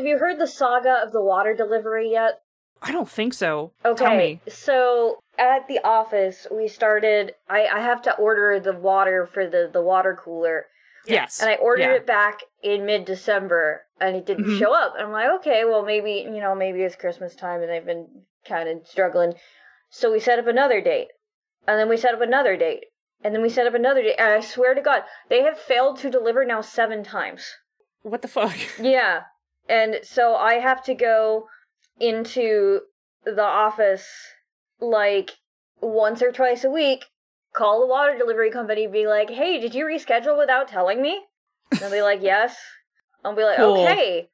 Have you heard the saga of the water delivery yet? I don't think so. Okay. Tell me. So at the office, we started, I have to order the water for the water cooler. Yes. And I ordered it back in mid-December, and it didn't show up. And I'm like, okay, well, maybe, you know, maybe it's Christmas time, and I've been kind of struggling. So we set up another date, and then we set up another date, and then we set up another date. And I swear to God, they have failed to deliver now 7 times. What the fuck? Yeah. And so I have to go into the office, like, once or twice a week, call the water delivery company, be like, hey, did you reschedule without telling me? And they'll be like, yes. I'll be like, cool. Okay,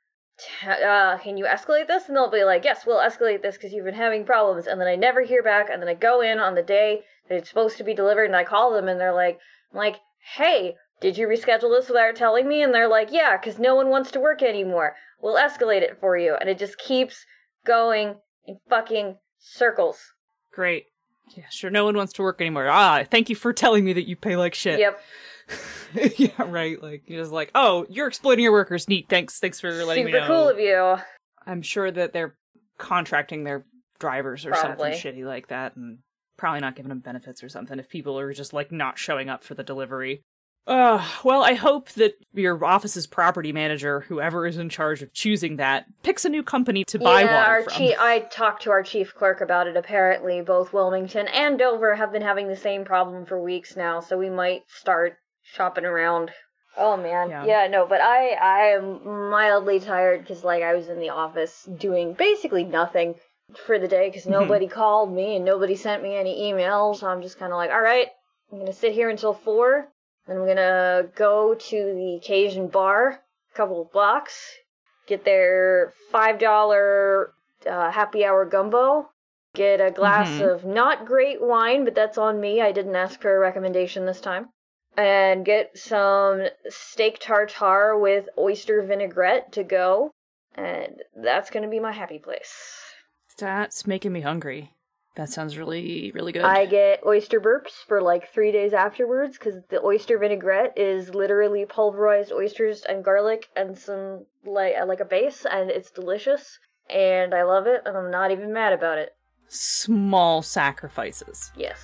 can you escalate this? And they'll be like, yes, we'll escalate this because you've been having problems. And then I never hear back, and then I go in on the day that it's supposed to be delivered, and I call them, and they're like, I'm like, hey, did you reschedule this without telling me? And they're like, yeah, because no one wants to work anymore. We'll escalate it for you. And it just keeps going in fucking circles. Great. Yeah, sure. No one wants to work anymore. Ah, thank you for telling me that you pay like shit. Yep. Yeah, right. Like, you're just like, oh, you're exploiting your workers. Neat. Thanks for letting me know. Super cool of you. I'm sure that they're contracting their drivers or probably. Something shitty like that, and probably not giving them benefits or something if people are just, like, not showing up for the delivery. Well, I hope that your office's property manager, whoever is in charge of choosing that, picks a new company to buy water from. I talked to our chief clerk about it. Apparently, both Wilmington and Dover have been having the same problem for weeks now, so we might start shopping around. Oh, man. Yeah no, but I am mildly tired because, like, I was in the office doing basically nothing for the day because nobody called me and nobody sent me any emails, so I'm just kind of like, all right, I'm going to sit here until 4. I'm going to go to the Cajun bar, a couple of blocks, get their $5 happy hour gumbo, get a glass of not great wine, but that's on me. I didn't ask for a recommendation this time. And get some steak tartare with oyster vinaigrette to go. And that's going to be my happy place. That's making me hungry. That sounds really, really good. I get oyster burps for like 3 days afterwards because the oyster vinaigrette is literally pulverized oysters and garlic and some like a base, and it's delicious, and I love it, and I'm not even mad about it. Small sacrifices. Yes.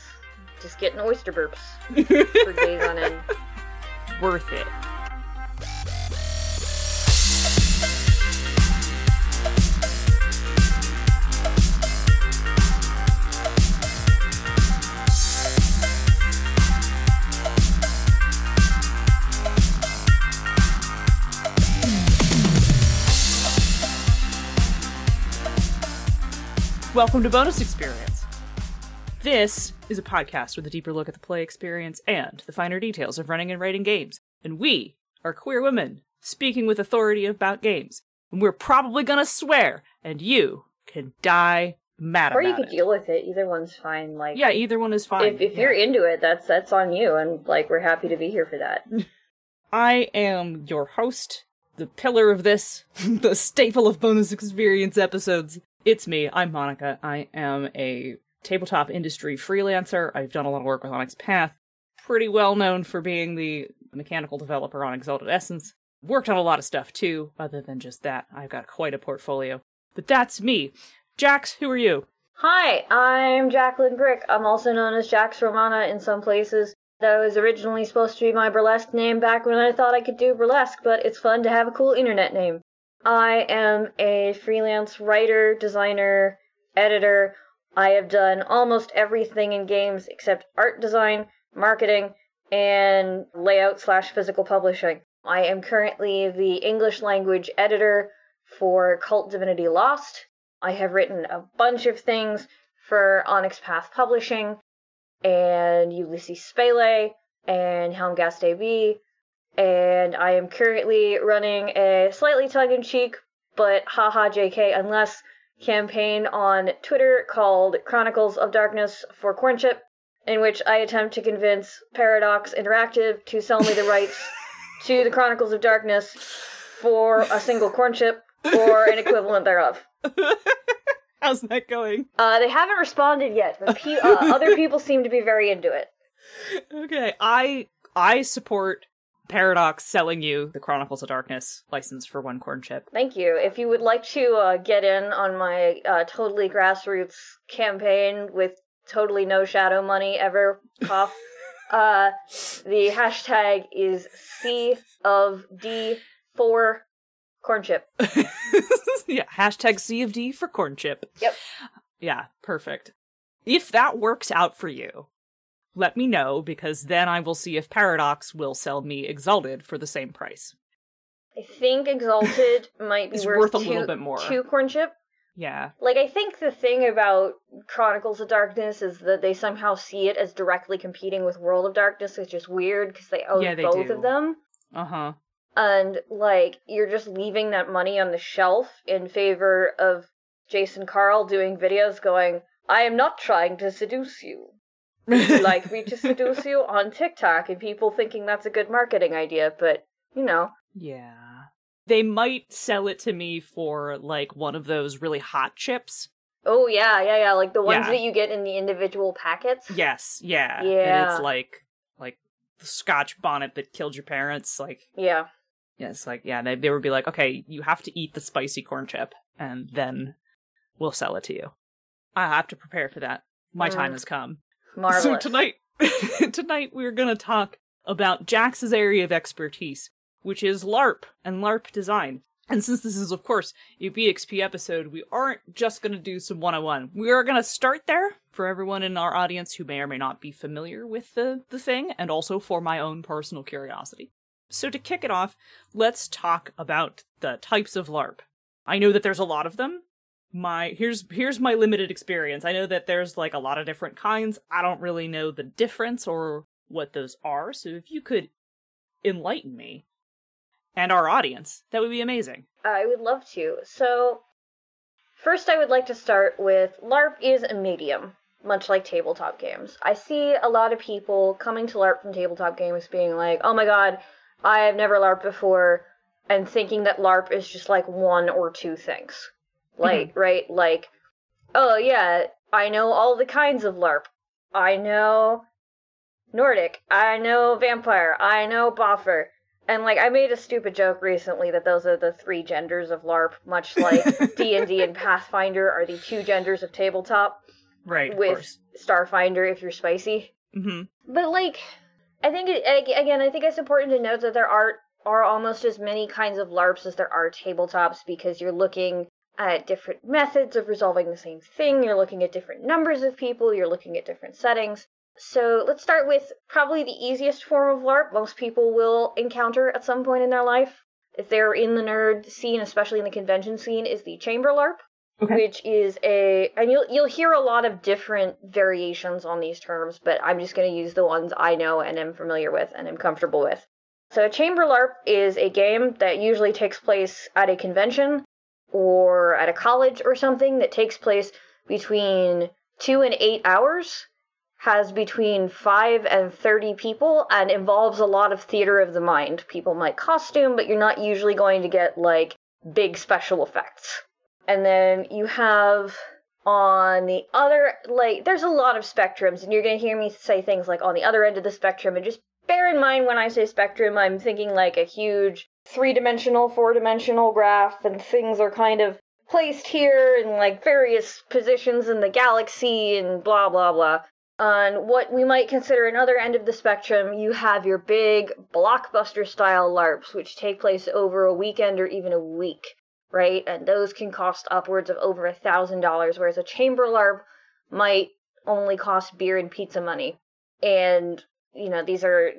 Just getting oyster burps for days on end. Worth it. Welcome to Bonus Experience. This is a podcast with a deeper look at the play experience and the finer details of running and writing games. And we are queer women speaking with authority about games. And we're probably gonna swear, and you can die mad about it. Or you could deal with it. Either one's fine. Like, yeah, either one is fine. If you're into it, that's on you, and like, we're happy to be here for that. I am your host, the pillar of this, the staple of Bonus Experience episodes. It's me. I'm Monica. I am a tabletop industry freelancer. I've done a lot of work with Onyx Path. Pretty well known for being the mechanical developer on Exalted Essence. Worked on a lot of stuff, too, other than just that. I've got quite a portfolio. But that's me. Jax, who are you? Hi, I'm Jacqueline Bryk. I'm also known as Jax Romana in some places. That was originally supposed to be my burlesque name back when I thought I could do burlesque, but it's fun to have a cool internet name. I am a freelance writer, designer, editor. I have done almost everything in games except art design, marketing, and layout/physical publishing. I am currently the English language editor for Cult Divinity Lost. I have written a bunch of things for Onyx Path Publishing, and Ulysses Spele, and Helmgast AB. And I am currently running a slightly tongue-in-cheek, but haha JK unless, campaign on Twitter called Chronicles of Darkness for Cornchip, in which I attempt to convince Paradox Interactive to sell me the rights to the Chronicles of Darkness for a single cornchip or an equivalent thereof. How's that going? They haven't responded yet, but other people seem to be very into it. Okay, I support Paradox selling you the Chronicles of Darkness license for 1 corn chip. Thank you. If you would like to get in on my totally grassroots campaign with totally no shadow money ever, cough, the hashtag is C of D for corn chip. Yeah, hashtag C of D for corn chip. Yep. Yeah, perfect. If that works out for you, let me know, because then I will see if Paradox will sell me Exalted for the same price. I think Exalted might be worth a little bit more. 2 corn chip. Yeah. Like, I think the thing about Chronicles of Darkness is that they somehow see it as directly competing with World of Darkness, which is weird, because they own both of them. Uh-huh. And, like, you're just leaving that money on the shelf in favor of Jason Carl doing videos going, I am not trying to seduce you. Would you like me to seduce you on TikTok? And people thinking that's a good marketing idea, but, you know. Yeah. They might sell it to me for, like, one of those really hot chips. Oh, yeah, like the ones that you get in the individual packets? Yes, yeah. And it's like the Scotch bonnet that killed your parents, like... Yeah. Yeah, it's like, yeah, they would be like, okay, you have to eat the spicy corn chip, and then we'll sell it to you. I have to prepare for that. My time has come. Marvelous. So tonight we're going to talk about Jax's area of expertise, which is LARP and LARP design. And since this is, of course, a BXP episode, we aren't just going to do some one-on-one. We are going to start there for everyone in our audience who may or may not be familiar with the thing, and also for my own personal curiosity. So to kick it off, let's talk about the types of LARP. I know that there's a lot of them. Here's my limited experience. I know that there's, like, a lot of different kinds. I don't really know the difference or what those are, so if you could enlighten me and our audience, that would be amazing. I would love to. So, first I would like to start with LARP is a medium, much like tabletop games. I see a lot of people coming to LARP from tabletop games being like, oh my god, I have never LARPed before, and thinking that LARP is just, like, 1 or 2 things. Like, mm-hmm. Right? Like, oh yeah, I know all the kinds of LARP. I know Nordic. I know Vampire. I know Boffer. And, like, I made a stupid joke recently that those are the 3 genders of LARP, much like D&D and Pathfinder are the 2 genders of tabletop. Right, with course. Starfinder if you're spicy. Mm-hmm. But, like, I think it's important to note that there are almost as many kinds of LARPs as there are tabletops, because you're looking at different methods of resolving the same thing, you're looking at different numbers of people, you're looking at different settings. So let's start with probably the easiest form of LARP most people will encounter at some point in their life, if they're in the nerd scene, especially in the convention scene, is the chamber LARP, okay. Which is and you'll hear a lot of different variations on these terms, but I'm just going to use the ones I know and am familiar with and am comfortable with. So a chamber LARP is a game that usually takes place at a convention or at a college or something that takes place between 2 and 8 hours, has between 5 and 30 people, and involves a lot of theater of the mind. People might costume, but you're not usually going to get, like, big special effects. And then you have on the other, like, there's a lot of spectrums, and you're going to hear me say things like on the other end of the spectrum, and just bear in mind when I say spectrum, I'm thinking like a huge 3-dimensional, 4-dimensional graph, and things are kind of placed here in, like, various positions in the galaxy and blah, blah, blah. On what we might consider another end of the spectrum, you have your big blockbuster-style LARPs, which take place over a weekend or even a week, right? And those can cost upwards of over $1,000, whereas a chamber LARP might only cost beer and pizza money. And, you know, these are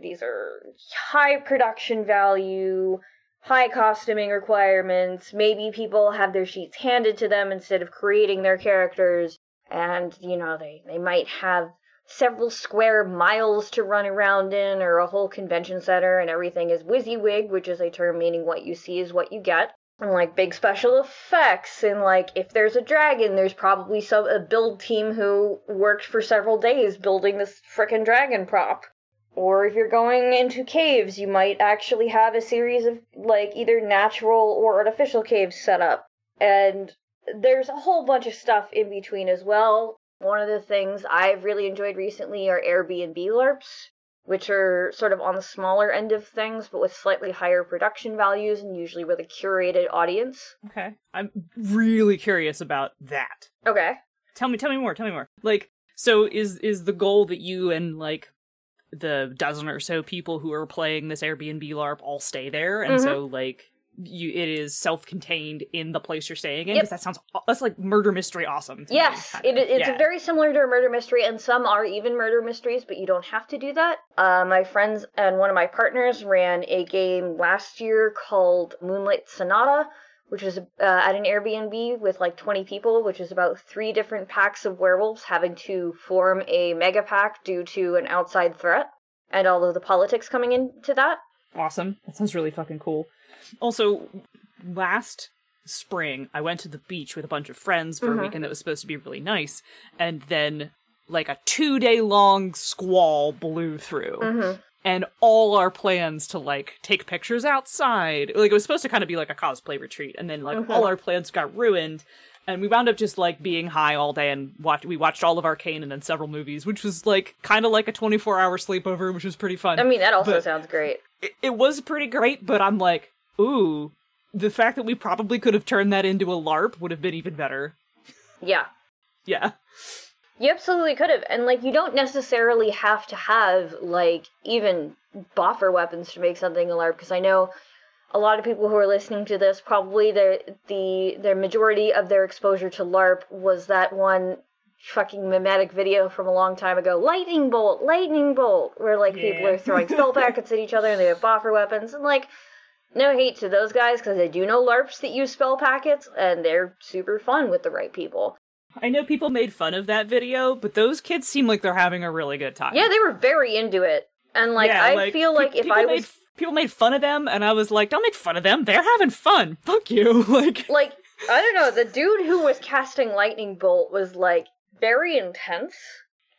high production value, high costuming requirements. Maybe people have their sheets handed to them instead of creating their characters. And, you know, they might have several square miles to run around in, or a whole convention center, and everything is WYSIWYG, which is a term meaning what you see is what you get, and, like, big special effects, and, like, if there's a dragon, there's probably a build team who worked for several days building this frickin' dragon prop. Or if you're going into caves, you might actually have a series of, like, either natural or artificial caves set up, and there's a whole bunch of stuff in between as well. One of the things I've really enjoyed recently are Airbnb LARPs, which are sort of on the smaller end of things, but with slightly higher production values and usually with a curated audience. Okay. I'm really curious about that. Okay. Tell me more. Like, so is the goal that you and, like, the dozen or so people who are playing this Airbnb LARP all stay there? And so, like, it is self-contained in the place you're staying in? Because that's like murder mystery awesome. Yes, it's very similar to a murder mystery, and some are even murder mysteries, but you don't have to do that. My friends and one of my partners ran a game last year called Moonlight Sonata, which was at an Airbnb with like 20 people, which is about 3 different packs of werewolves having to form a mega pack due to an outside threat and all of the politics coming into that. Awesome. That sounds really fucking cool. Also, last spring, I went to the beach with a bunch of friends for a weekend that was supposed to be really nice, and then, like, a 2-day-long squall blew through, and all our plans to, like, take pictures outside, like, it was supposed to kind of be, like, a cosplay retreat, and then, like, all our plans got ruined, and we wound up just, like, being high all day, and we watched all of Arcane and then several movies, which was, like, kind of like a 24-hour sleepover, which was pretty fun. I mean, that also sounds great. It was pretty great, but I'm like, ooh, the fact that we probably could have turned that into a LARP would have been even better. Yeah. Yeah. You absolutely could have. And, like, you don't necessarily have to have, like, even boffer weapons to make something a LARP, because I know a lot of people who are listening to this, probably their majority of their exposure to LARP was that one fucking mimetic video from a long time ago, Lightning Bolt, where, like, people are throwing spell packets at each other and they have boffer weapons, and, like, no hate to those guys, because I do know LARPs that use spell packets, and they're super fun with the right people. I know people made fun of that video, but those kids seem like they're having a really good time. Yeah, they were very into it. And, like, yeah, I feel like if I was... people made fun of them, and I was like, don't make fun of them, they're having fun! Fuck you! Like, I don't know, the dude who was casting Lightning Bolt was, like, very intense.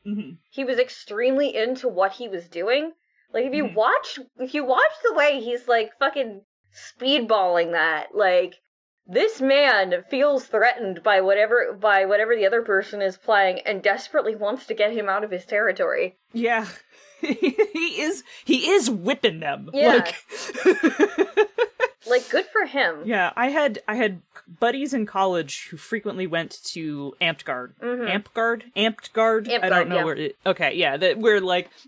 Mm-hmm. He was extremely into what he was doing. Like, if you watch the way he's, like, fucking speedballing that, like, this man feels threatened by whatever the other person is playing and desperately wants to get him out of his territory. Yeah. He is whipping them. Yeah. Like... Like, good for him. Yeah, I had buddies in college who frequently went to Amtgard. Amtgard? I don't know where it... Okay, yeah,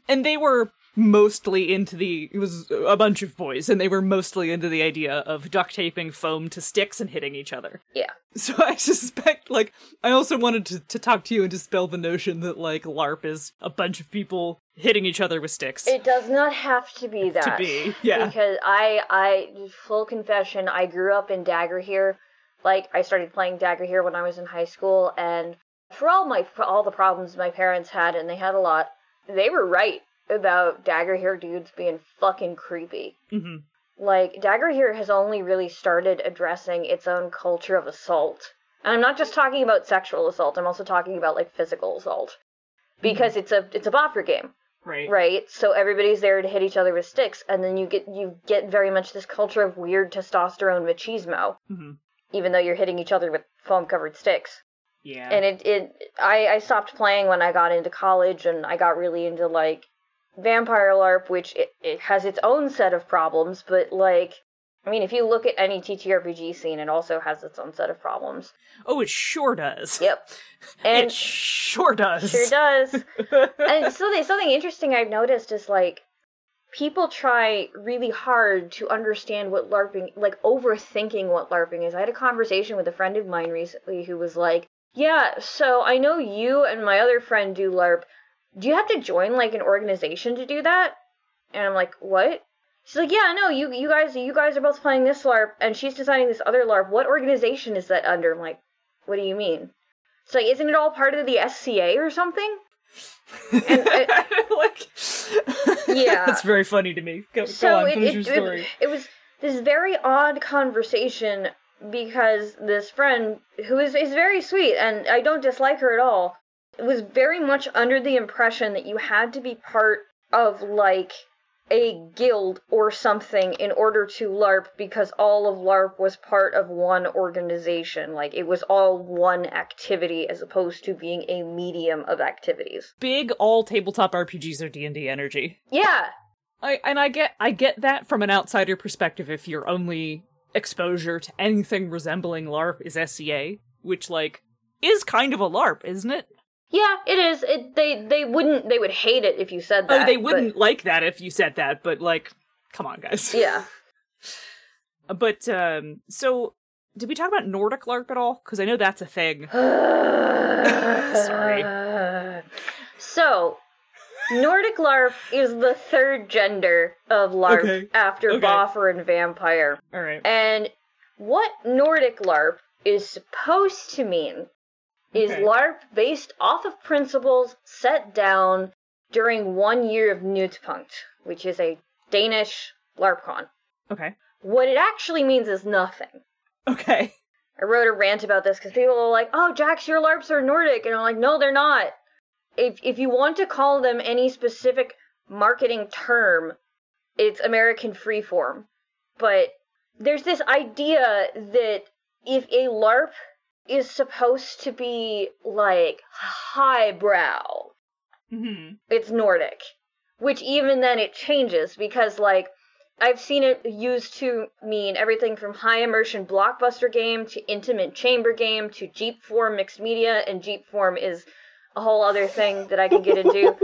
and they were mostly into the... It was a bunch of boys, and they were mostly into the idea of duct taping foam to sticks and hitting each other. Yeah. So I suspect, like... I also wanted to talk to you and dispel the notion that, like, LARP is a bunch of people hitting each other with sticks. It does not have to be that. To be, yeah. Because I full confession, I grew up in Dagorhir. Like, I started playing Dagorhir when I was in high school, and for all the problems my parents had, and they had a lot, they were right about Dagorhir dudes being fucking creepy. Mm-hmm. Like, Dagorhir has only really started addressing its own culture of assault. And I'm not just talking about sexual assault, I'm also talking about, like, physical assault. Because it's a boffer game. Right. Right? So everybody's there to hit each other with sticks, and then you get very much this culture of weird testosterone machismo, even though you're hitting each other with foam-covered sticks. Yeah. And I stopped playing when I got into college, and I got really into, like, Vampire LARP, which it has its own set of problems, but, like, I mean, if you look at any TTRPG scene, it also has its own set of problems. Oh, it sure does. Yep. And it sure does. Sure does. And something interesting I've noticed is, like, people try really hard to understand what LARPing, like, overthinking what LARPing is. I had a conversation with a friend of mine recently who was like, yeah, so I know you and my other friend do LARP. Do you have to join, like, an organization to do that? And I'm like, what? She's like, yeah, no, you guys are both playing this LARP, and she's designing this other LARP. What organization is that under? I'm like, what do you mean? It's like, isn't it all part of the SCA or something? And yeah. That's very funny to me. Go on, finish your story. It was this very odd conversation because this friend, who is very sweet, and I don't dislike her at all, was very much under the impression that you had to be part of, like... a guild or something in order to LARP, because all of LARP was part of one organization. Like, it was all one activity as opposed to being a medium of activities. Big all tabletop RPGs are D&D energy. Yeah. I get that from an outsider perspective if your only exposure to anything resembling LARP is SCA, which, like, is kind of a LARP, isn't it? Yeah, it is. They would hate it if you said that. Oh, they wouldn't like that if you said that, but, like, come on, guys. Yeah. But, so, did we talk about Nordic LARP at all? Because I know that's a thing. Sorry. So, Nordic LARP is the third gender of LARP after Boffer and Vampire. All right. And what Nordic LARP is supposed to mean is LARP based off of principles set down during 1 year of Knutepunkt, which is a Danish LARPCon. Okay. What it actually means is nothing. Okay. I wrote a rant about this because people are like, oh, Jax, your LARPs are Nordic. And I'm like, no, they're not. If you want to call them any specific marketing term, it's American Freeform. But there's this idea that if a LARP is supposed to be, like, highbrow, it's Nordic. Which even then it changes, because, like, I've seen it used to mean everything from high immersion blockbuster game to intimate chamber game to Jeep form mixed media, and Jeep form is a whole other thing that I can get into.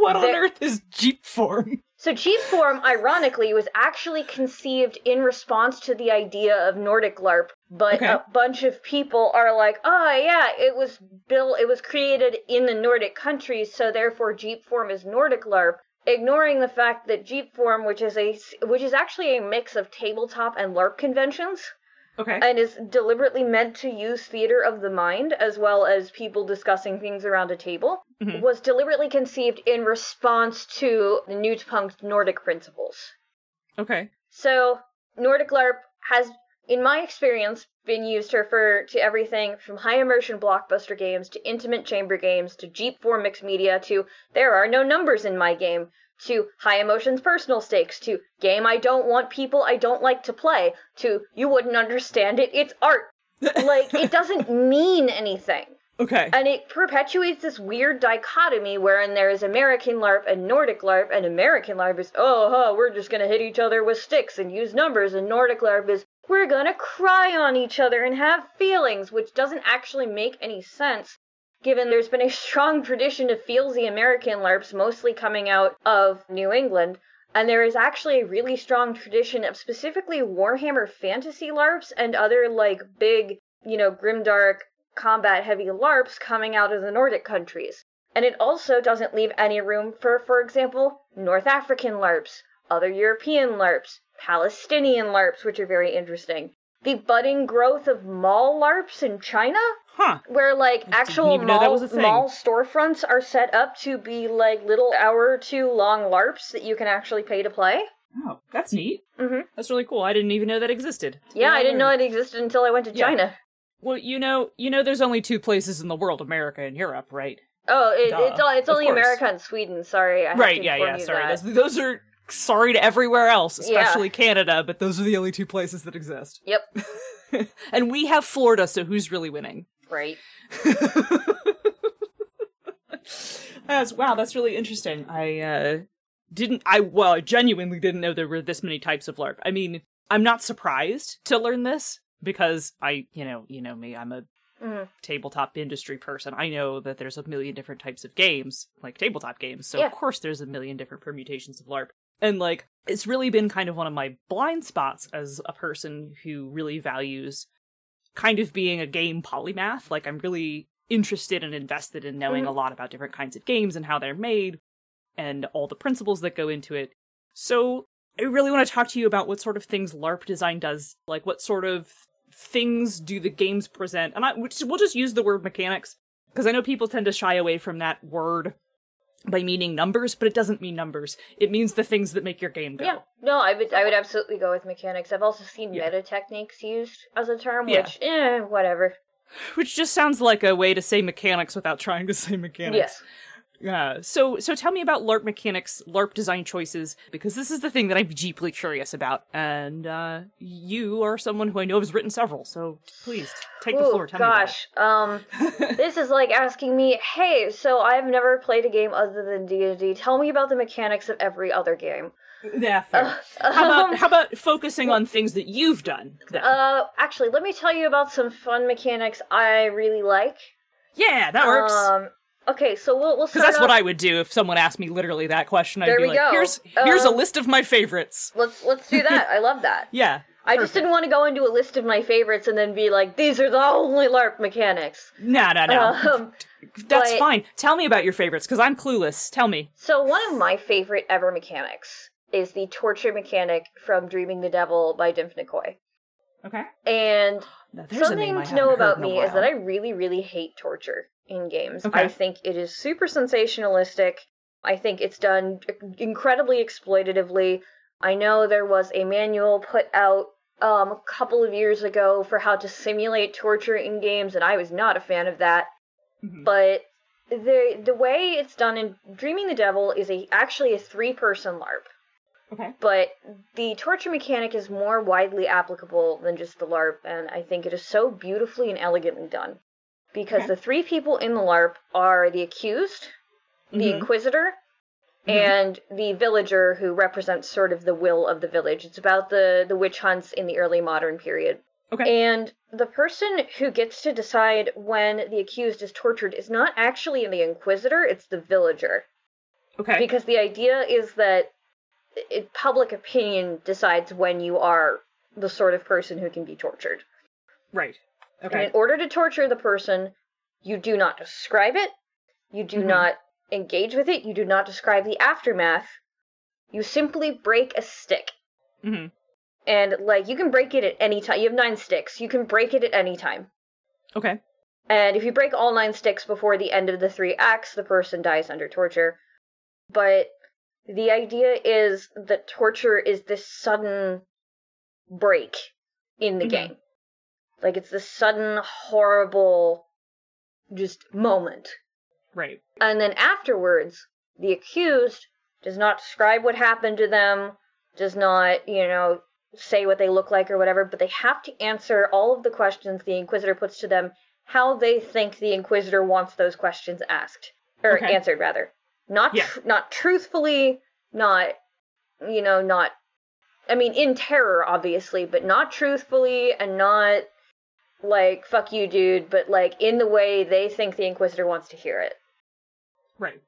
What on earth is Jeep form? So Jeep form, ironically, was actually conceived in response to the idea of Nordic LARP, but a bunch of people are like, oh yeah, it was created in the Nordic countries, so therefore Jeep form is Nordic LARP, ignoring the fact that Jeep form, which is actually a mix of tabletop and LARP conventions. Okay. And is deliberately meant to use theater of the mind, as well as people discussing things around a table, was deliberately conceived in response to the Knutepunkt Nordic principles. Okay. So, Nordic LARP has, in my experience, been used to refer to everything from high immersion blockbuster games, to intimate chamber games, to Jeep form mixed media, to there are no numbers in my game, to high emotions personal stakes, to game I don't want people I don't like to play, to you wouldn't understand it, it's art. Like, it doesn't mean anything. Okay. And it perpetuates this weird dichotomy wherein there is American LARP and Nordic LARP, and American LARP is, we're just gonna hit each other with sticks and use numbers, and Nordic LARP is, we're gonna cry on each other and have feelings, which doesn't actually make any sense, given there's been a strong tradition of feelsy American LARPs mostly coming out of New England, and there is actually a really strong tradition of specifically Warhammer Fantasy LARPs and other, like, big, you know, grimdark, combat-heavy LARPs coming out of the Nordic countries. And it also doesn't leave any room for example, North African LARPs, other European LARPs, Palestinian LARPs, which are very interesting. The budding growth of mall LARPs in China, where, like, actual mall storefronts are set up to be, like, little hour or two long LARPs that you can actually pay to play. Oh, that's neat. Mm-hmm. That's really cool. I didn't even know that existed. Yeah, I didn't know it existed until I went to China. Well, you know, there's only two places in the world, America and Europe, right? Oh, it's only America and Sweden. Sorry, I have to inform you sorry. That. Those are... Sorry to everywhere else, especially Canada, but those are the only two places that exist. Yep. And we have Florida, so who's really winning? Right. That's really interesting. I genuinely didn't know there were this many types of LARP. I mean, I'm not surprised to learn this, because you know me, I'm a tabletop industry person. I know that there's a million different types of games, like tabletop games, so of course there's a million different permutations of LARP. And, like, it's really been kind of one of my blind spots as a person who really values kind of being a game polymath. Like, I'm really interested and invested in knowing a lot about different kinds of games and how they're made and all the principles that go into it. So I really want to talk to you about what sort of things LARP design does, like what sort of things do the games present. And we'll just use the word mechanics, because I know people tend to shy away from that word by meaning numbers, but it doesn't mean numbers. It means the things that make your game go. Yeah, no, I would absolutely go with mechanics. I've also seen meta techniques used as a term, which, whatever. Which just sounds like a way to say mechanics without trying to say mechanics. Yes. So tell me about LARP mechanics, LARP design choices, because this is the thing that I'm deeply curious about. And you are someone who I know has written several, so please take the floor. Tell me about it. This is like asking me, hey, so I've never played a game other than D&D. Tell me about the mechanics of every other game. Yeah, fair. How about focusing on things that you've done? Actually, let me tell you about some fun mechanics I really like. Yeah, that works. Okay, so we'll start. Because that's what I would do if someone asked me literally that question. I'd be like, here's a list of my favorites. Let's do that. I love that. Yeah. I just didn't want to go into a list of my favorites and then be like, these are the only LARP mechanics. No. That's fine. Tell me about your favorites, because I'm clueless. Tell me. So one of my favorite ever mechanics is the torture mechanic from Dreaming the Devil by Dymphnikoi. Okay. And something to know about me is that I really, really hate torture in games. Okay. I think it is super sensationalistic. I think it's done incredibly exploitatively. I know there was a manual put out a couple of years ago for how to simulate torture in games, and I was not a fan of that. Mm-hmm. But the way it's done in Dreaming the Devil is actually a three-person LARP. Okay. But the torture mechanic is more widely applicable than just the LARP, and I think it is so beautifully and elegantly done. Because the three people in the LARP are the accused, the inquisitor, and the villager who represents sort of the will of the village. It's about the witch hunts in the early modern period. Okay. And the person who gets to decide when the accused is tortured is not actually the inquisitor, it's the villager. Okay. Because the idea is that public opinion decides when you are the sort of person who can be tortured. Right. Okay. And in order to torture the person, you do not describe it, you do not engage with it, you do not describe the aftermath, you simply break a stick. Mm-hmm. And, like, you can break it at any time. You have 9 sticks. You can break it at any time. Okay. And if you break all 9 sticks before the end of the 3 acts, the person dies under torture. But the idea is that torture is this sudden break in the game. Like, it's this sudden, horrible, just moment. Right. And then afterwards, the accused does not describe what happened to them, does not, say what they look like or whatever, but they have to answer all of the questions the Inquisitor puts to them, how they think the Inquisitor wants those questions asked. Or answered, rather. Not truthfully, in terror, obviously, but not truthfully and not... like, fuck you, dude, but, like, in the way they think the Inquisitor wants to hear it. Right.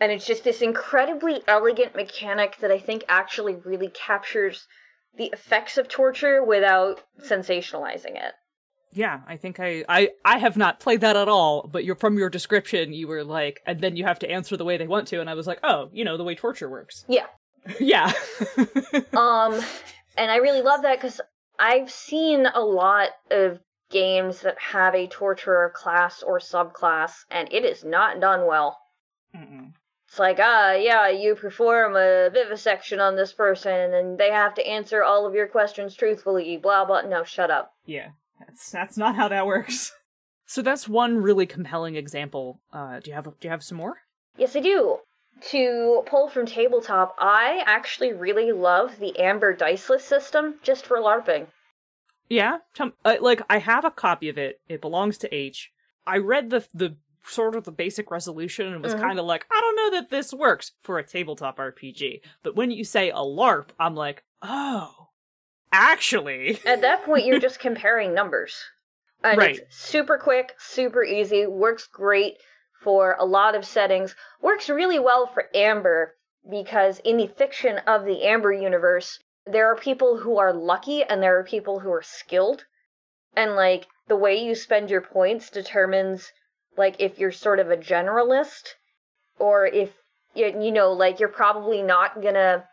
And it's just this incredibly elegant mechanic that I think actually really captures the effects of torture without sensationalizing it. Yeah, I think I have not played that at all, but from your description, you were like, and then you have to answer the way they want to, and I was like, oh, the way torture works. Yeah. Yeah. And I really love that because I've seen a lot of games that have a torturer class or subclass, and it is not done well. Mm-mm. It's like, you perform a vivisection on this person, and they have to answer all of your questions truthfully, blah, blah, no, shut up. Yeah, that's not how that works. So that's one really compelling example. Do you have some more? Yes, I do. To pull from tabletop, I actually really love the Amber Diceless system just for LARPing. Yeah, I have a copy of it. It belongs to H. I read the sort of the basic resolution and was kind of like, I don't know that this works for a tabletop RPG. But when you say a LARP, I'm like, oh, actually. At that point, you're just comparing numbers. And it's super quick, super easy, works great for a lot of settings. Works really well for Amber because in the fiction of the Amber universe, there are people who are lucky and there are people who are skilled. And, like, the way you spend your points determines, like, if you're sort of a generalist or if, you're probably not gonna...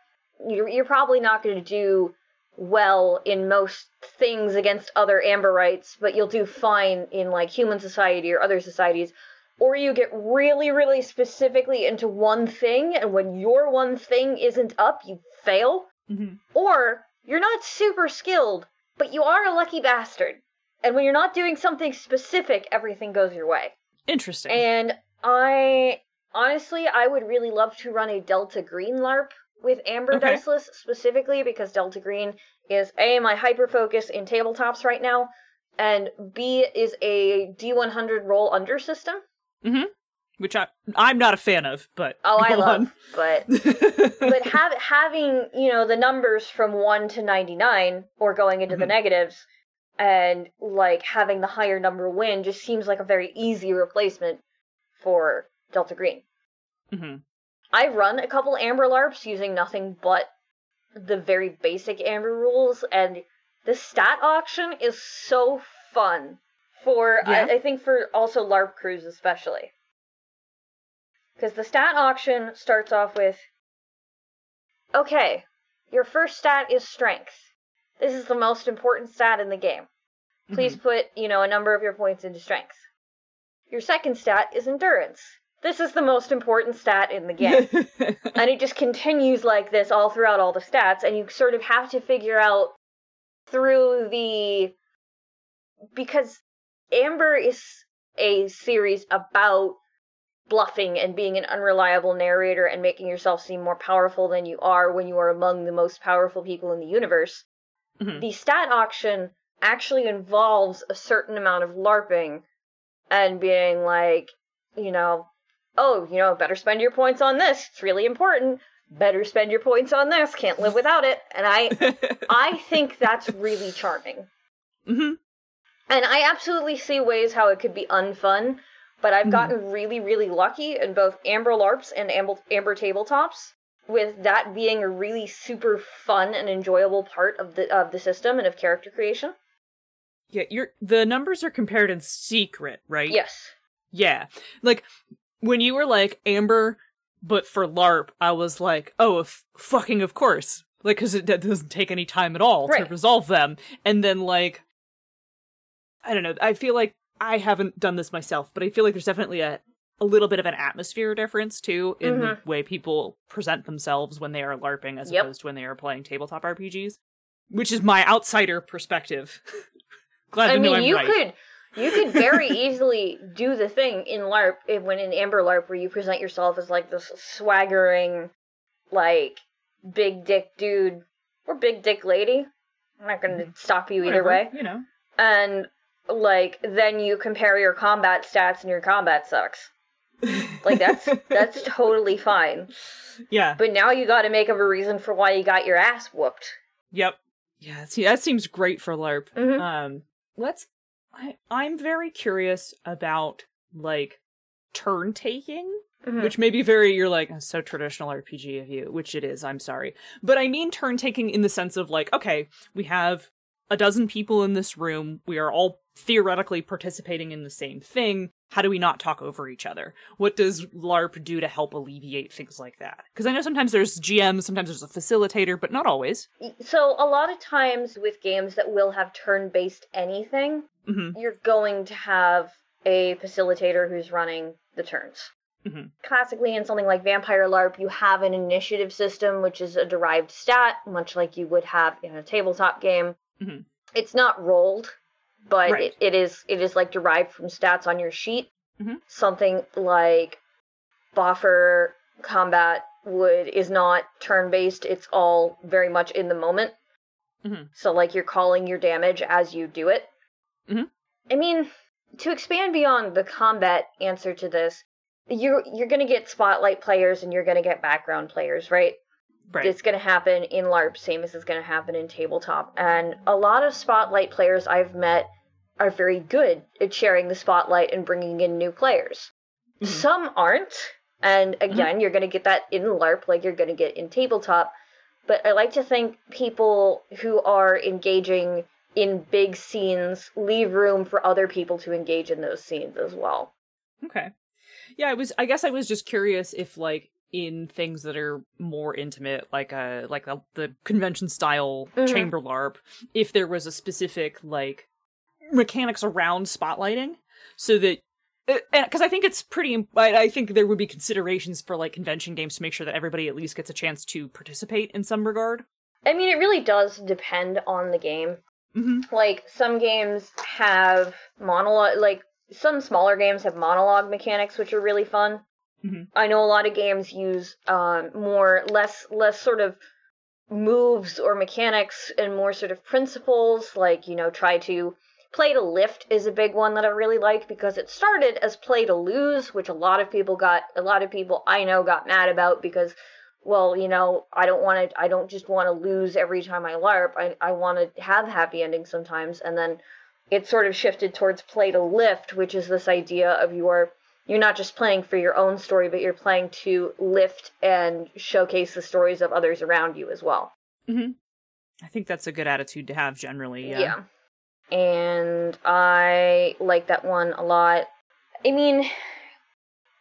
You're probably not gonna do well in most things against other Amberites, but you'll do fine in, like, human society or other societies. Or you get really, really specifically into one thing, and when your one thing isn't up, you fail. Mm-hmm. Or you're not super skilled, but you are a lucky bastard. And when you're not doing something specific, everything goes your way. Interesting. And I Honestly, I would really love to run a Delta Green LARP with Amber Diceless specifically, because Delta Green is A, my hyperfocus in tabletops right now, and B, is a D100 roll under system. Mm-hmm. Which I'm not a fan of, but... Oh, I love, but having, you know, the numbers from 1 to 99, or going into the negatives, and, like, having the higher number win just seems like a very easy replacement for Delta Green. Mm-hmm. I've run a couple Amber LARPs using nothing but the very basic Amber rules, and the stat auction is so fun for, I think, for also LARP crews especially. Because the stat auction starts off with, okay, your first stat is strength. This is the most important stat in the game. Please put, you know, a number of your points into strength. Your second stat is endurance. This is the most important stat in the game. And it just continues like this all throughout all the stats, and you sort of have to figure out through the... Because Amber is a series about bluffing and being an unreliable narrator and making yourself seem more powerful than you are when you are among the most powerful people in the universe. Mm-hmm. The stat auction actually involves a certain amount of LARPing and being like, you know, oh, you know, better spend your points on this. It's really important. Better spend your points on this. Can't live without it. And I think that's really charming. Mm-hmm. And I absolutely see ways how it could be unfun. But I've gotten really, really lucky in both Amber LARPs and Amber Tabletops with that being a really super fun and enjoyable part of the system and of character creation. Yeah, the numbers are compared in secret, right? Yes. Yeah. Like, when you were like, Amber, but for LARP, I was like, oh, fucking of course. Like, because it doesn't take any time at all to resolve them. And then, like, I don't know, I feel like I haven't done this myself, but I feel like there's definitely a little bit of an atmosphere difference, too, in the way people present themselves when they are LARPing as opposed to when they are playing tabletop RPGs, which is my outsider perspective. Glad to know I'm right. You could very easily do the thing in LARP, when in Amber LARP, where you present yourself as, like, this swaggering, like, big dick dude or big dick lady. I'm not going to stop you either way. You know. And... like, then you compare your combat stats and your combat sucks. Like, that's totally fine. Yeah. But now you gotta make up a reason for why you got your ass whooped. Yep. Yeah, see, that seems great for LARP. Mm-hmm. I'm very curious about, like, turn-taking, which may be very, you're like, oh, so traditional RPG of you, which it is, I'm sorry. But I mean turn-taking in the sense of, like, okay, we have 12 people in this room, we are all theoretically participating in the same thing. How do we not talk over each other? What does LARP do to help alleviate things like that? Because I know sometimes there's GMs, sometimes there's a facilitator, but not always. So a lot of times with games that will have turn-based anything, you're going to have a facilitator who's running the turns. Mm-hmm. Classically, in something like Vampire LARP, you have an initiative system, which is a derived stat, much like you would have in a tabletop game. Mm-hmm. It's not rolled, but it is like derived from stats on your sheet. Mm-hmm. Something like buffer combat is not turn-based. It's all very much in the moment. Mm-hmm. So like you're calling your damage as you do it. Mm-hmm. I mean, to expand beyond the combat answer to this, you're going to get spotlight players and you're going to get background players, right? Right. It's going to happen in LARP, same as it's going to happen in tabletop. And a lot of spotlight players I've met are very good at sharing the spotlight and bringing in new players. Mm-hmm. Some aren't. And again, you're going to get that in LARP like you're going to get in tabletop. But I like to think people who are engaging in big scenes leave room for other people to engage in those scenes as well. Okay. Yeah, I guess I was just curious if, like, in things that are more intimate, like the convention-style chamber LARP, if there was a specific, like, mechanics around spotlighting, so that... Because I think it's pretty... I think there would be considerations for, like, convention games to make sure that everybody at least gets a chance to participate in some regard. I mean, it really does depend on the game. Mm-hmm. Like, some games have monologue... Like, some smaller games have monologue mechanics, which are really fun. Mm-hmm. I know a lot of games use less sort of moves or mechanics and more sort of principles, like, you know, try to play to lift is a big one that I really like, because it started as play to lose, which a lot of people I know got mad about because, well, you know, I don't just want to lose every time I LARP. I want to have happy endings sometimes. And then it sort of shifted towards play to lift, which is this idea of you're not just playing for your own story, but you're playing to lift and showcase the stories of others around you as well. Mm-hmm. I think that's a good attitude to have generally. Yeah. And I like that one a lot. I mean,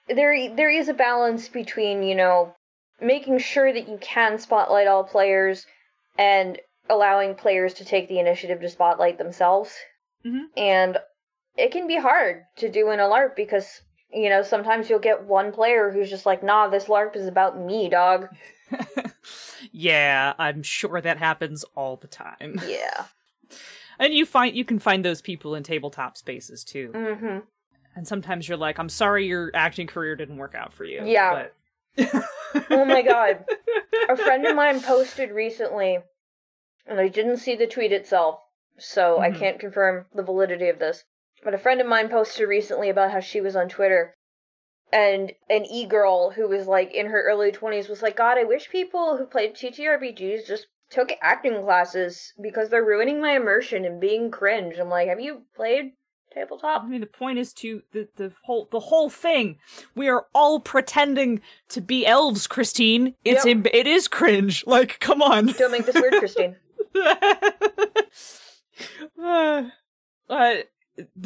there is a balance between, you know, making sure that you can spotlight all players and allowing players to take the initiative to spotlight themselves. Mm-hmm. And it can be hard to do in a LARP because, you know, sometimes you'll get one player who's just like, nah, this LARP is about me, dog. Yeah, I'm sure that happens all the time. Yeah. And you can find those people in tabletop spaces, too. Mm-hmm. And sometimes you're like, I'm sorry your acting career didn't work out for you. Yeah. But... Oh, my God. A friend of mine posted recently, and I didn't see the tweet itself, so mm-hmm. I can't confirm the validity of this. But a friend of mine posted recently about how she was on Twitter, and an e-girl who was, like, in her early 20s was like, God, I wish people who played TTRPGs just took acting classes because they're ruining my immersion and being cringe. I'm like, have you played tabletop? I mean, the point is to the whole thing. We are all pretending to be elves, Christine. It's yep. It is cringe. Like, come on. Don't make this weird, Christine.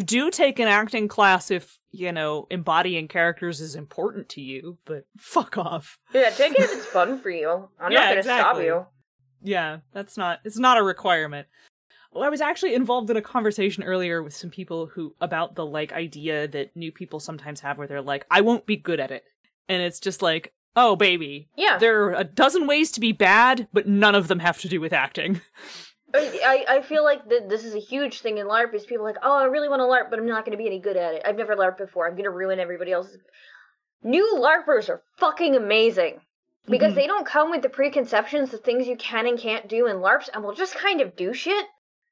Do take an acting class if, you know, embodying characters is important to you, but fuck off. Yeah, take it if it's fun for you. I'm not gonna exactly. stop you. Yeah, it's not a requirement. Well, I was actually involved in a conversation earlier with some people about the, like, idea that new people sometimes have where they're like, I won't be good at it. And it's just like, oh, baby. Yeah. There are a dozen ways to be bad, but none of them have to do with acting. I feel like this is a huge thing in LARP is people are like, oh, I really want to LARP, but I'm not going to be any good at it. I've never LARPed before. I'm going to ruin everybody else's. New LARPers are fucking amazing. Because they don't come with the preconceptions of things you can and can't do in LARPs, and will just kind of do shit.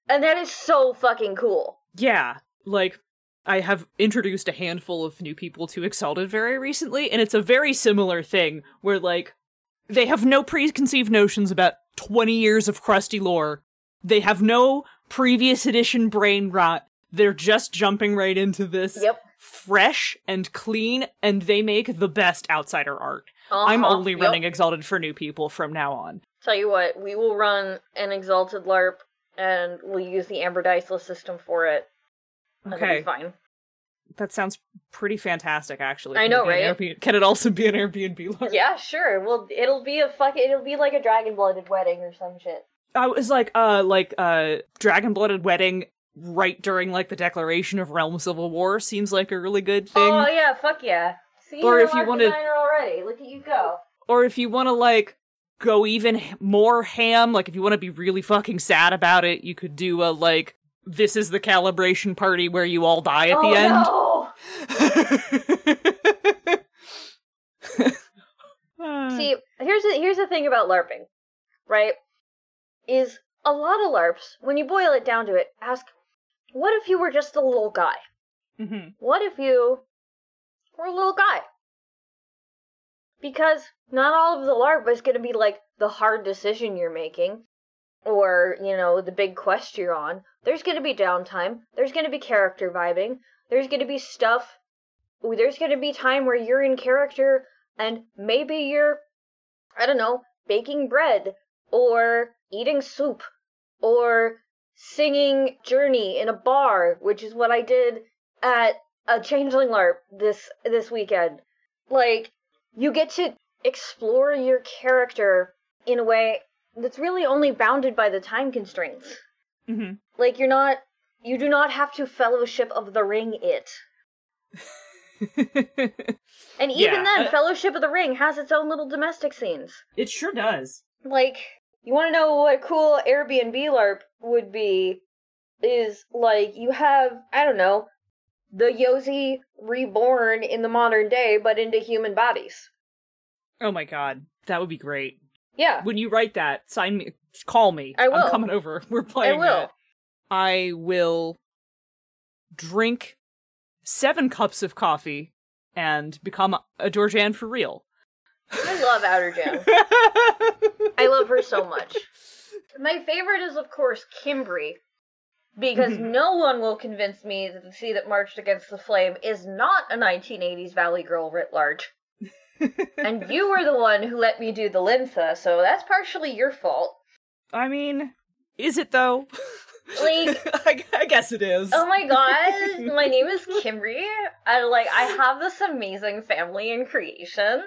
And that is so fucking cool. Yeah. Like, I have introduced a handful of new people to Exalted very recently, and it's a very similar thing where, like, they have no preconceived notions about 20 years of crusty lore. They have no previous edition brain rot. They're just jumping right into this yep. fresh and clean, and they make the best outsider art. Uh-huh. I'm only running yep. Exalted for new people from now on. Tell you what, we will run an Exalted LARP, and we'll use the Amber Diceless system for it. Okay. That'll be fine. That sounds pretty fantastic, actually. I know, right? Can it also be an Airbnb LARP? Yeah, sure. Well, it'll be like a dragon-blooded wedding or some shit. I was like dragon-blooded wedding right during, like, the Declaration of Realm Civil War seems like a really good thing. Oh, yeah, fuck yeah. See, or if you want to, already. Look at you go. Or if you want to, like, go even more ham, like, if you want to be really fucking sad about it, you could do a, like, this is the calibration party where you all die at the end. No! See, here's the thing about LARPing, right? Is a lot of LARPs, when you boil it down to it, ask, what if you were just a little guy? Mm-hmm. What if you were a little guy? Because not all of the LARP is going to be, like, the hard decision you're making, or, you know, the big quest you're on. There's going to be downtime. There's going to be character vibing. There's going to be stuff. There's going to be time where you're in character, and maybe you're, I don't know, baking bread, or eating soup, or singing Journey in a bar, which is what I did at a Changeling LARP this weekend. Like, you get to explore your character in a way that's really only bounded by the time constraints. Mm-hmm. Like, you do not have to Fellowship of the Ring it. And even then, Fellowship of the Ring has its own little domestic scenes. It sure does. Like, you want to know what a cool Airbnb LARP would be, is, like, you have, I don't know, the Yozi reborn in the modern day, but into human bodies. Oh my god, that would be great. Yeah. When you write that, sign me, call me. I will. I'm coming over. We're playing that. I will drink 7 cups of coffee and become a Dorjan for real. I love Outer Jan. I love her so much. My favorite is, of course, Kimbri, because no one will convince me that the Sea That Marched Against the Flame is not a 1980s Valley Girl writ large. And you were the one who let me do the Lintha, so that's partially your fault. I mean, is it though? Like, I guess it is. Oh my god, my name is Kimbri. I have this amazing family in creation.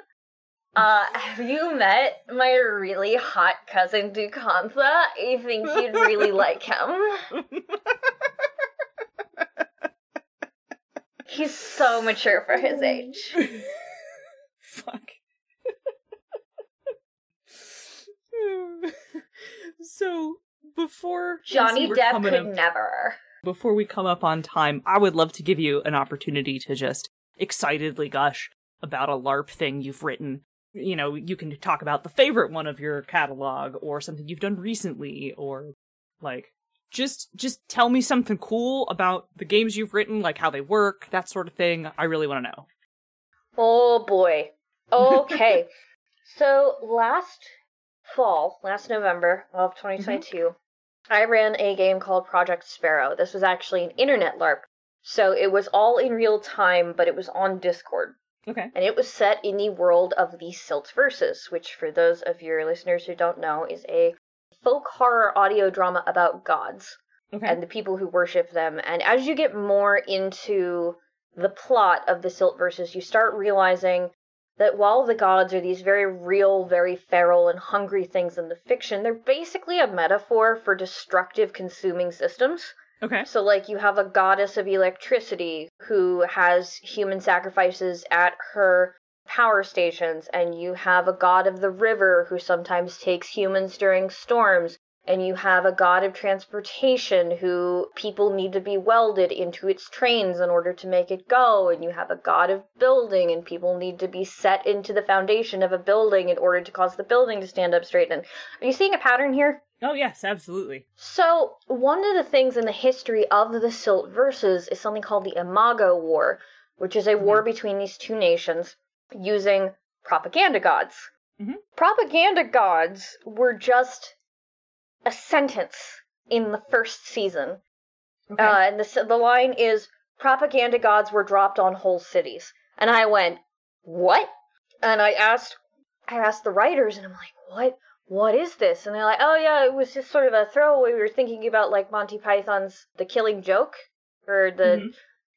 Have you met my really hot cousin Dukansa? I think you'd really like him. He's so mature for his age. Fuck. So, before... Johnny Depp could never. Before we come up on time, I would love to give you an opportunity to just excitedly gush about a LARP thing you've written. You know, you can talk about the favorite one of your catalog, or something you've done recently, or, like, just tell me something cool about the games you've written, like how they work, that sort of thing. I really want to know. Oh, boy. Okay. So, last November of 2022, I ran a game called Project Sparrow. This was actually an internet LARP, so it was all in real time, but it was on Discord. Okay. And it was set in the world of the Silt Verses, which, for those of your listeners who don't know, is a folk horror audio drama about gods and the people who worship them. And as you get more into the plot of the Silt Verses, you start realizing that while the gods are these very real, very feral, and hungry things in the fiction, they're basically a metaphor for destructive consuming systems. Okay. So, like, you have a goddess of electricity who has human sacrifices at her power stations, and you have a god of the river who sometimes takes humans during storms, and you have a god of transportation who people need to be welded into its trains in order to make it go, and you have a god of building, and people need to be set into the foundation of a building in order to cause the building to stand up straight. And are you seeing a pattern here? Oh, yes, absolutely. So, one of the things in the history of the Silt Verses is something called the Imago War, which is a war between these two nations using propaganda gods. Propaganda gods were just a sentence in the first season. Okay. And the line is, propaganda gods were dropped on whole cities. And I went, what? And I asked the writers, and I'm like, what is this? And they're like, oh yeah, it was just sort of a throwaway. We were thinking about, like, Monty Python's The Killing Joke, or the,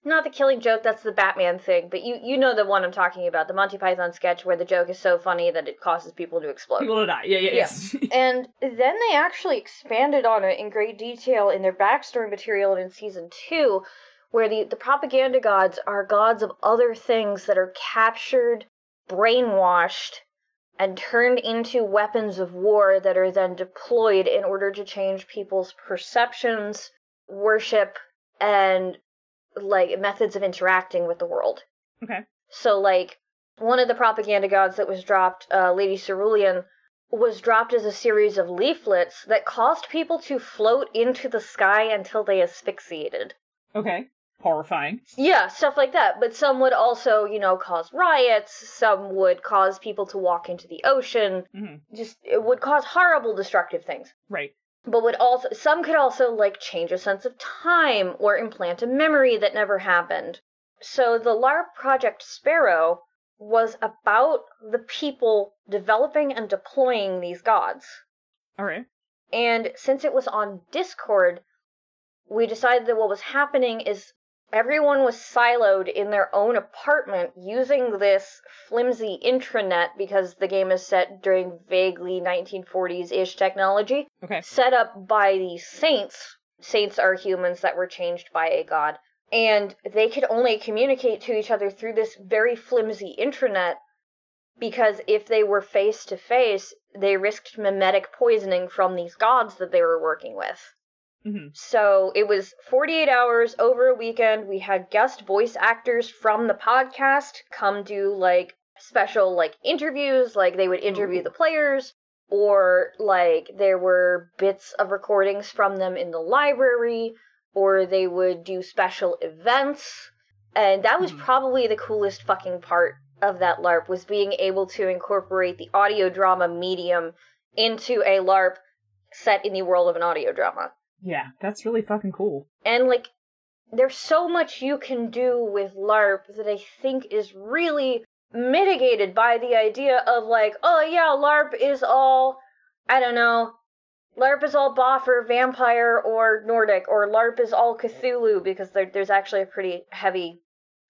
not The Killing Joke, that's the Batman thing, but you know the one I'm talking about, the Monty Python sketch where the joke is so funny that it causes people to explode. People to die, yes. And then they actually expanded on it in great detail in their backstory material in season 2, where the propaganda gods are gods of other things that are captured, brainwashed, and turned into weapons of war that are then deployed in order to change people's perceptions, worship, and, like, methods of interacting with the world. Okay. So, like, one of the propaganda gods that was dropped, Lady Cerulean, was dropped as a series of leaflets that caused people to float into the sky until they asphyxiated. Okay. Horrifying. Yeah, stuff like that. But some would also, you know, cause riots. Some would cause people to walk into the ocean. Just, it would cause horrible destructive things. Right. But would also, some could also, like, change a sense of time or implant a memory that never happened. So the LARP Project Sparrow was about the people developing and deploying these gods. All right. And since it was on Discord, we decided that what was happening is everyone was siloed in their own apartment using this flimsy intranet, because the game is set during vaguely 1940s-ish technology, set up by the saints. Saints are humans that were changed by a god. And they could only communicate to each other through this very flimsy intranet, because if they were face-to-face, they risked mimetic poisoning from these gods that they were working with. Mm-hmm. So it was 48 hours over a weekend. We had guest voice actors from the podcast come do like special like interviews, like they would interview the players, or like there were bits of recordings from them in the library, or they would do special events. And that was probably the coolest fucking part of that LARP, was being able to incorporate the audio drama medium into a LARP set in the world of an audio drama. Yeah, that's really fucking cool. And, like, there's so much you can do with LARP that I think is really mitigated by the idea of, like, oh, yeah, LARP is all, I don't know, LARP is all Boffer or Vampire or Nordic, or LARP is all Cthulhu, because there's actually a pretty heavy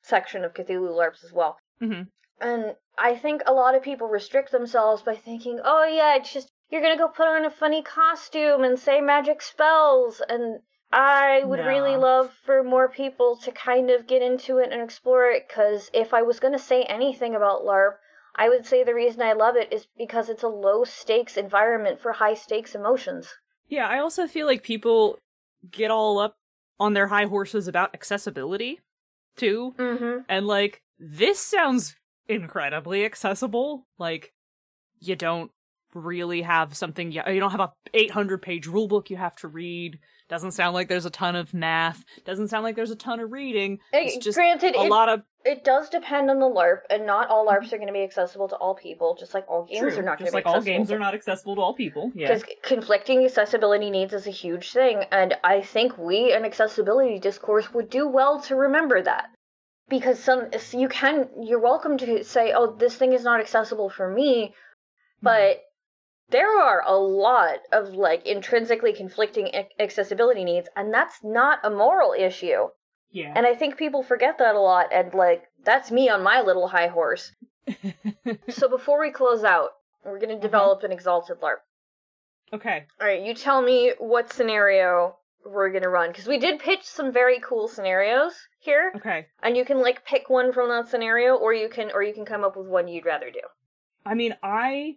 section of Cthulhu LARPs as well. Mm-hmm. And I think a lot of people restrict themselves by thinking, oh, yeah, it's just, you're gonna go put on a funny costume and say magic spells, and I would really love for more people to kind of get into it and explore it, because if I was gonna say anything about LARP, I would say the reason I love it is because it's a low-stakes environment for high-stakes emotions. Yeah, I also feel like people get all up on their high horses about accessibility, too, and, like, this sounds incredibly accessible. Like, you don't really have something, you don't have a 800-page rulebook you have to read. Doesn't sound like there's a ton of math. Doesn't sound like there's a ton of reading. It's just It does depend on the LARP, and not all LARPs are going to be accessible to all people, just like all games are not going to be accessible. Just like all games are not accessible to all people, yeah. Because conflicting accessibility needs is a huge thing, and I think we in accessibility discourse would do well to remember that. Because you're welcome to say, oh, this thing is not accessible for me, but there are a lot of, like, intrinsically conflicting accessibility needs, and that's not a moral issue. Yeah. And I think people forget that a lot, and, like, that's me on my little high horse. So before we close out, we're going to develop an exalted LARP. Okay. All right, you tell me what scenario we're going to run, because we did pitch some very cool scenarios here. Okay. And you can, like, pick one from that scenario, or you can come up with one you'd rather do. I mean, I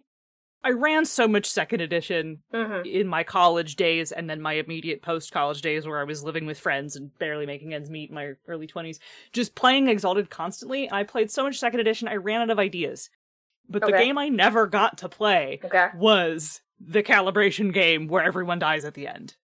ran so much second edition in my college days, and then my immediate post-college days where I was living with friends and barely making ends meet in my early 20s, just playing Exalted constantly. I played so much second edition, I ran out of ideas. But the game I never got to play was the calibration game where everyone dies at the end.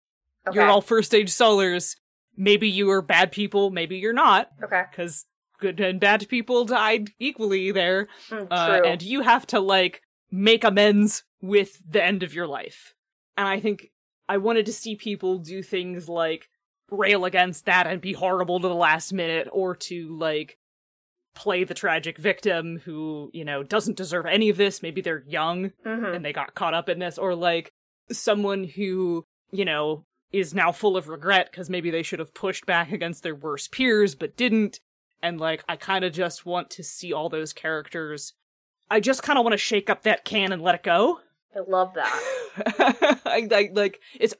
Okay. You're all first-age solars. Maybe you are bad people, maybe you're not. Okay. Because good and bad people died equally there. Mm, true. And you have to, like, make amends with the end of your life. And I think I wanted to see people do things like rail against that and be horrible to the last minute, or to, like, play the tragic victim who, you know, doesn't deserve any of this. Maybe they're young and they got caught up in this, or, like, someone who, you know, is now full of regret because maybe they should have pushed back against their worst peers but didn't. And, like, I kind of just want to see all those characters. I just kind of want to shake up that can and let it go. I love that.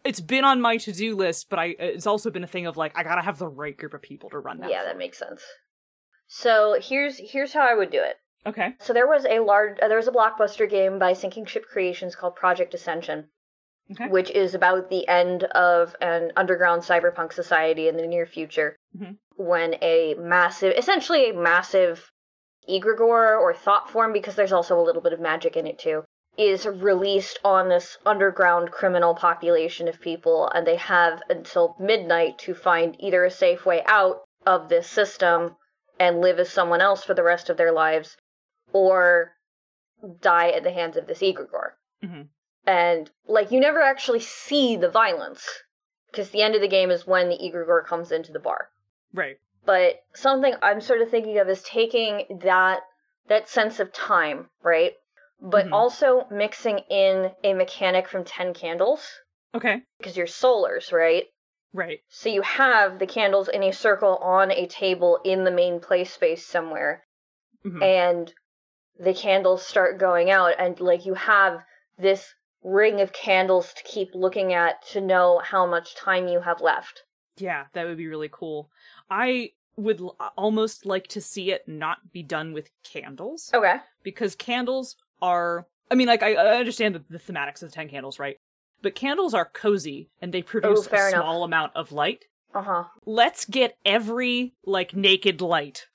It's been on my to-do list, but it's also been a thing of, like, I gotta have the right group of people to run that. Yeah, that makes sense. So here's how I would do it. Okay. So there was a blockbuster game by Sinking Ship Creations called Project Ascension, which is about the end of an underground cyberpunk society in the near future, when essentially a massive egregore or thought form, because there's also a little bit of magic in it too, is released on this underground criminal population of people, and they have until midnight to find either a safe way out of this system and live as someone else for the rest of their lives, or die at the hands of this egregore. And, like, you never actually see the violence, because the end of the game is when the egregore comes into the bar. Right. But something I'm sort of thinking of is taking that sense of time, right? But also mixing in a mechanic from 10 Candles. Okay. Because you're solars, right? Right. So you have the candles in a circle on a table in the main play space somewhere. And the candles start going out, and, like, you have this ring of candles to keep looking at to know how much time you have left. Yeah, that would be really cool. I would almost like to see it not be done with candles. Okay. Because candles are, I mean, like, I understand the thematics of the 10 Candles, right? but candles are cozy, and they produce a small amount of light. Uh-huh. Let's get every, like, naked light.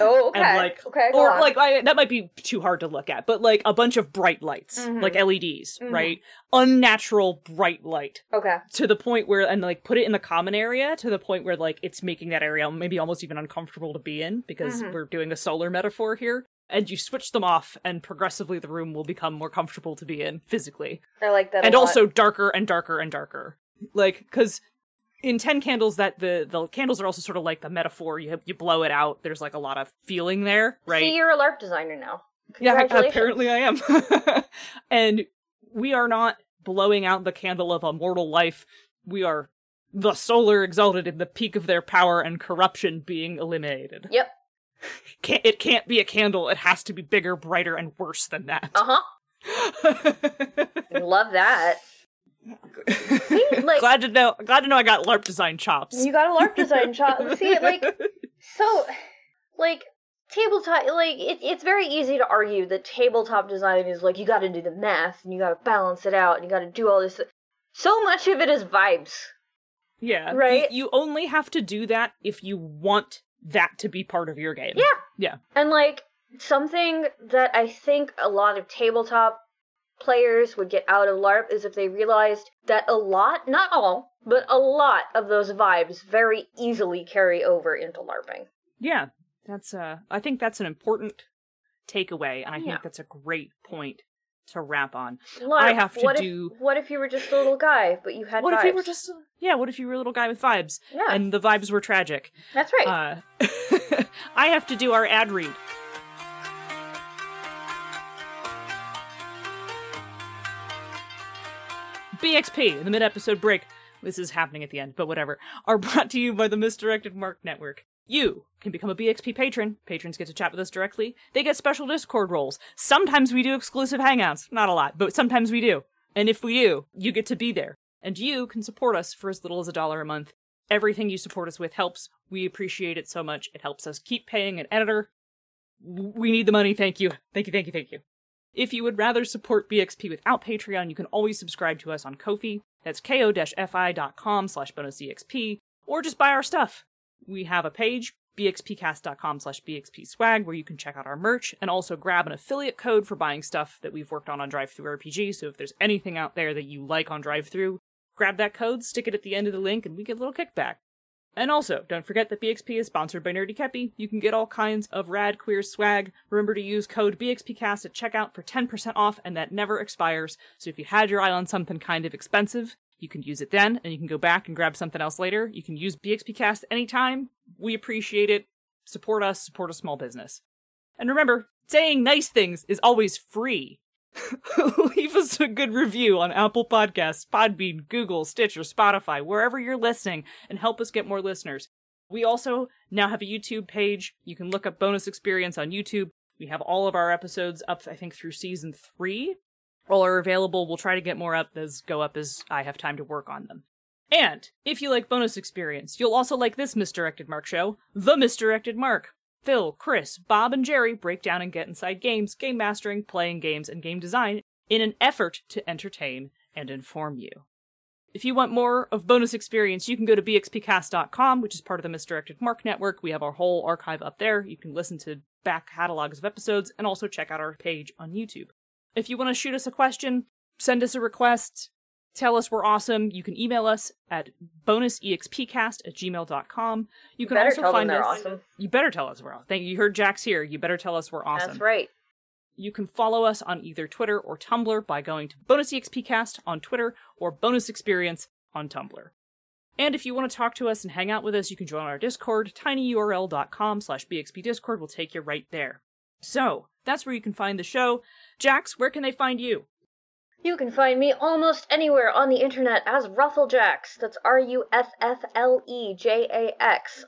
Oh, okay. And, like, okay, go on. Like, that might be too hard to look at, but, like, a bunch of bright lights, mm-hmm. like LEDs, mm-hmm. right? Unnatural bright light. Okay. To the point where, and, like, put it in the common area, to the point where, like, it's making that area maybe almost even uncomfortable to be in, because mm-hmm. we're doing a solar metaphor here. And you switch them off, and progressively the room will become more comfortable to be in, physically. I like that a lot. Also darker and darker and darker. Like, because... in 10 Candles, that the candles are also sort of like the metaphor. You blow it out. There's like a lot of feeling there, right? See, you're a LARP designer now. Congratulations. Yeah, apparently I am. And we are not blowing out the candle of a mortal life. We are the solar exalted in the peak of their power and corruption being eliminated. Yep. It can't be a candle. It has to be bigger, brighter, and worse than that. Uh-huh. Love that. See, like, glad to know I got LARP design chops. You got a LARP design chop. See, like, so, like, tabletop, like, it's very easy to argue that tabletop design is like, you gotta do the math, and you gotta balance it out, and you gotta do all this. So much of it is vibes. Yeah. Right? You only have to do that if you want that to be part of your game. Yeah. Yeah. And, like, something that I think a lot of tabletop players would get out of LARP is if they realized that a lot, not all, but a lot of those vibes very easily carry over into LARPing. Yeah, that's I think that's an important takeaway, and I think that's a great point to wrap on. LARP, I have to What if you were just a little guy, but you had vibes? What if you were a little guy with vibes? Yeah. And the vibes were tragic. That's right. I have to do our ad read. BXP, the mid-episode break, this is happening at the end, but whatever, are brought to you by the Misdirected Mark Network. You can become a BXP patron. Patrons get to chat with us directly. They get special Discord roles. Sometimes we do exclusive hangouts. Not a lot, but sometimes we do. And if we do, you get to be there. And you can support us for as little as $1 a month. Everything you support us with helps. We appreciate it so much. It helps us keep paying an editor. We need the money. Thank you. Thank you, thank you, thank you. If you would rather support BXP without Patreon, you can always subscribe to us on Ko-fi. That's ko-fi.com/bonusexp, or just buy our stuff. We have a page, bxpcast.com/bxpswag, where you can check out our merch and also grab an affiliate code for buying stuff that we've worked on DriveThru RPG. So if there's anything out there that you like on DriveThru, grab that code, stick it at the end of the link, and we get a little kickback. And also, don't forget that BXP is sponsored by Nerdy Kepi. You can get all kinds of rad queer swag. Remember to use code BXPCast at checkout for 10% off, and that never expires. So if you had your eye on something kind of expensive, you can use it then, and you can go back and grab something else later. You can use BXPCast anytime. We appreciate it. Support us. Support a small business. And remember, saying nice things is always free. Leave us a good review on Apple Podcasts, Podbean, Google, Stitcher, Spotify, wherever you're listening, and help us get more listeners. We also now have a YouTube page. You can look up Bonus Experience on YouTube. We have all of our episodes up, I think, through season 3. All are available. We'll try to get more up as go up as I have time to work on them. And if you like Bonus Experience, you'll also like this Misdirected Mark show, The Misdirected Mark. Phil, Chris, Bob, and Jerry break down and get inside games, game mastering, playing games, and game design in an effort to entertain and inform you. If you want more of Bonus Experience, you can go to bxpcast.com, which is part of the Misdirected Mark Network. We have our whole archive up there. You can listen to back catalogs of episodes and also check out our page on YouTube. If you want to shoot us a question, send us a request, tell us we're awesome, you can email us at bonusexpcast@gmail.com. You can also find us. Awesome. You better tell us we're awesome. Thank you. You heard Jax here. You better tell us we're awesome. That's right. You can follow us on either Twitter or Tumblr by going to bonusexpcast on Twitter or Bonus Experience on Tumblr. And if you want to talk to us and hang out with us, you can join our Discord. tinyurl.com/bxpdiscord will take you right there. So that's where you can find the show. Jax, where can they find you? You can find me almost anywhere on the internet as RuffleJax. That's RuffleJax.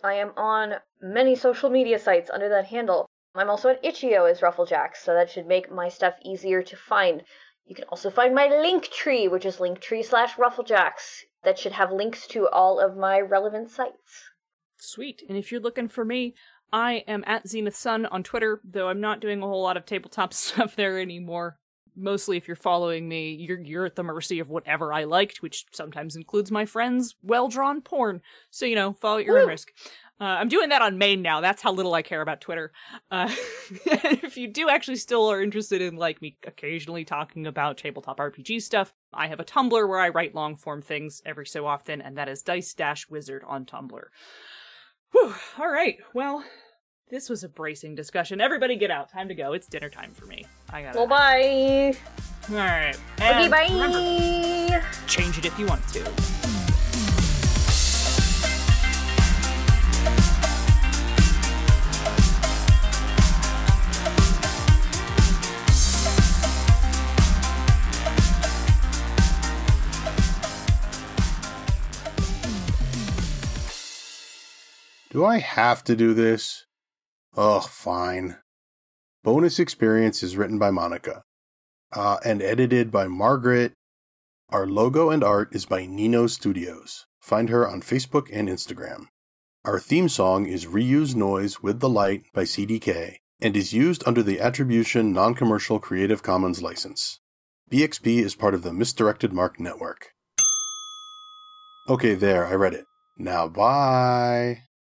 I am on many social media sites under that handle. I'm also on Itch.io as RuffleJax, so that should make my stuff easier to find. You can also find my Linktree, which is linktree.com/RuffleJax. That should have links to all of my relevant sites. Sweet. And if you're looking for me, I am at ZenithSun on Twitter, though I'm not doing a whole lot of tabletop stuff there anymore. mostly if you're following me, you're at the mercy of whatever I liked, which sometimes includes my friends' well-drawn porn. So, you know, follow at your own risk. I'm doing that on main now. That's how little I care about Twitter. If you do actually still are interested in, like, me occasionally talking about tabletop RPG stuff, I have a Tumblr where I write long-form things every so often, and that is dice-wizard on Tumblr. Whew. All right. Well, this was a bracing discussion. Everybody get out. Time to go. It's dinner time for me. I gotta... Well, bye. All right. And okay, bye. Remember, change it if you want to. Do I have to do this? Ugh, fine. Bonus Experience is written by Monica and edited by Margaret. Our logo and art is by Nino Studios. Find her on Facebook and Instagram. Our theme song is Reuse Noise with the Light by CDK and is used under the Attribution Non-Commercial Creative Commons license. BXP is part of the Misdirected Mark Network. Okay, there, I read it. Now, bye.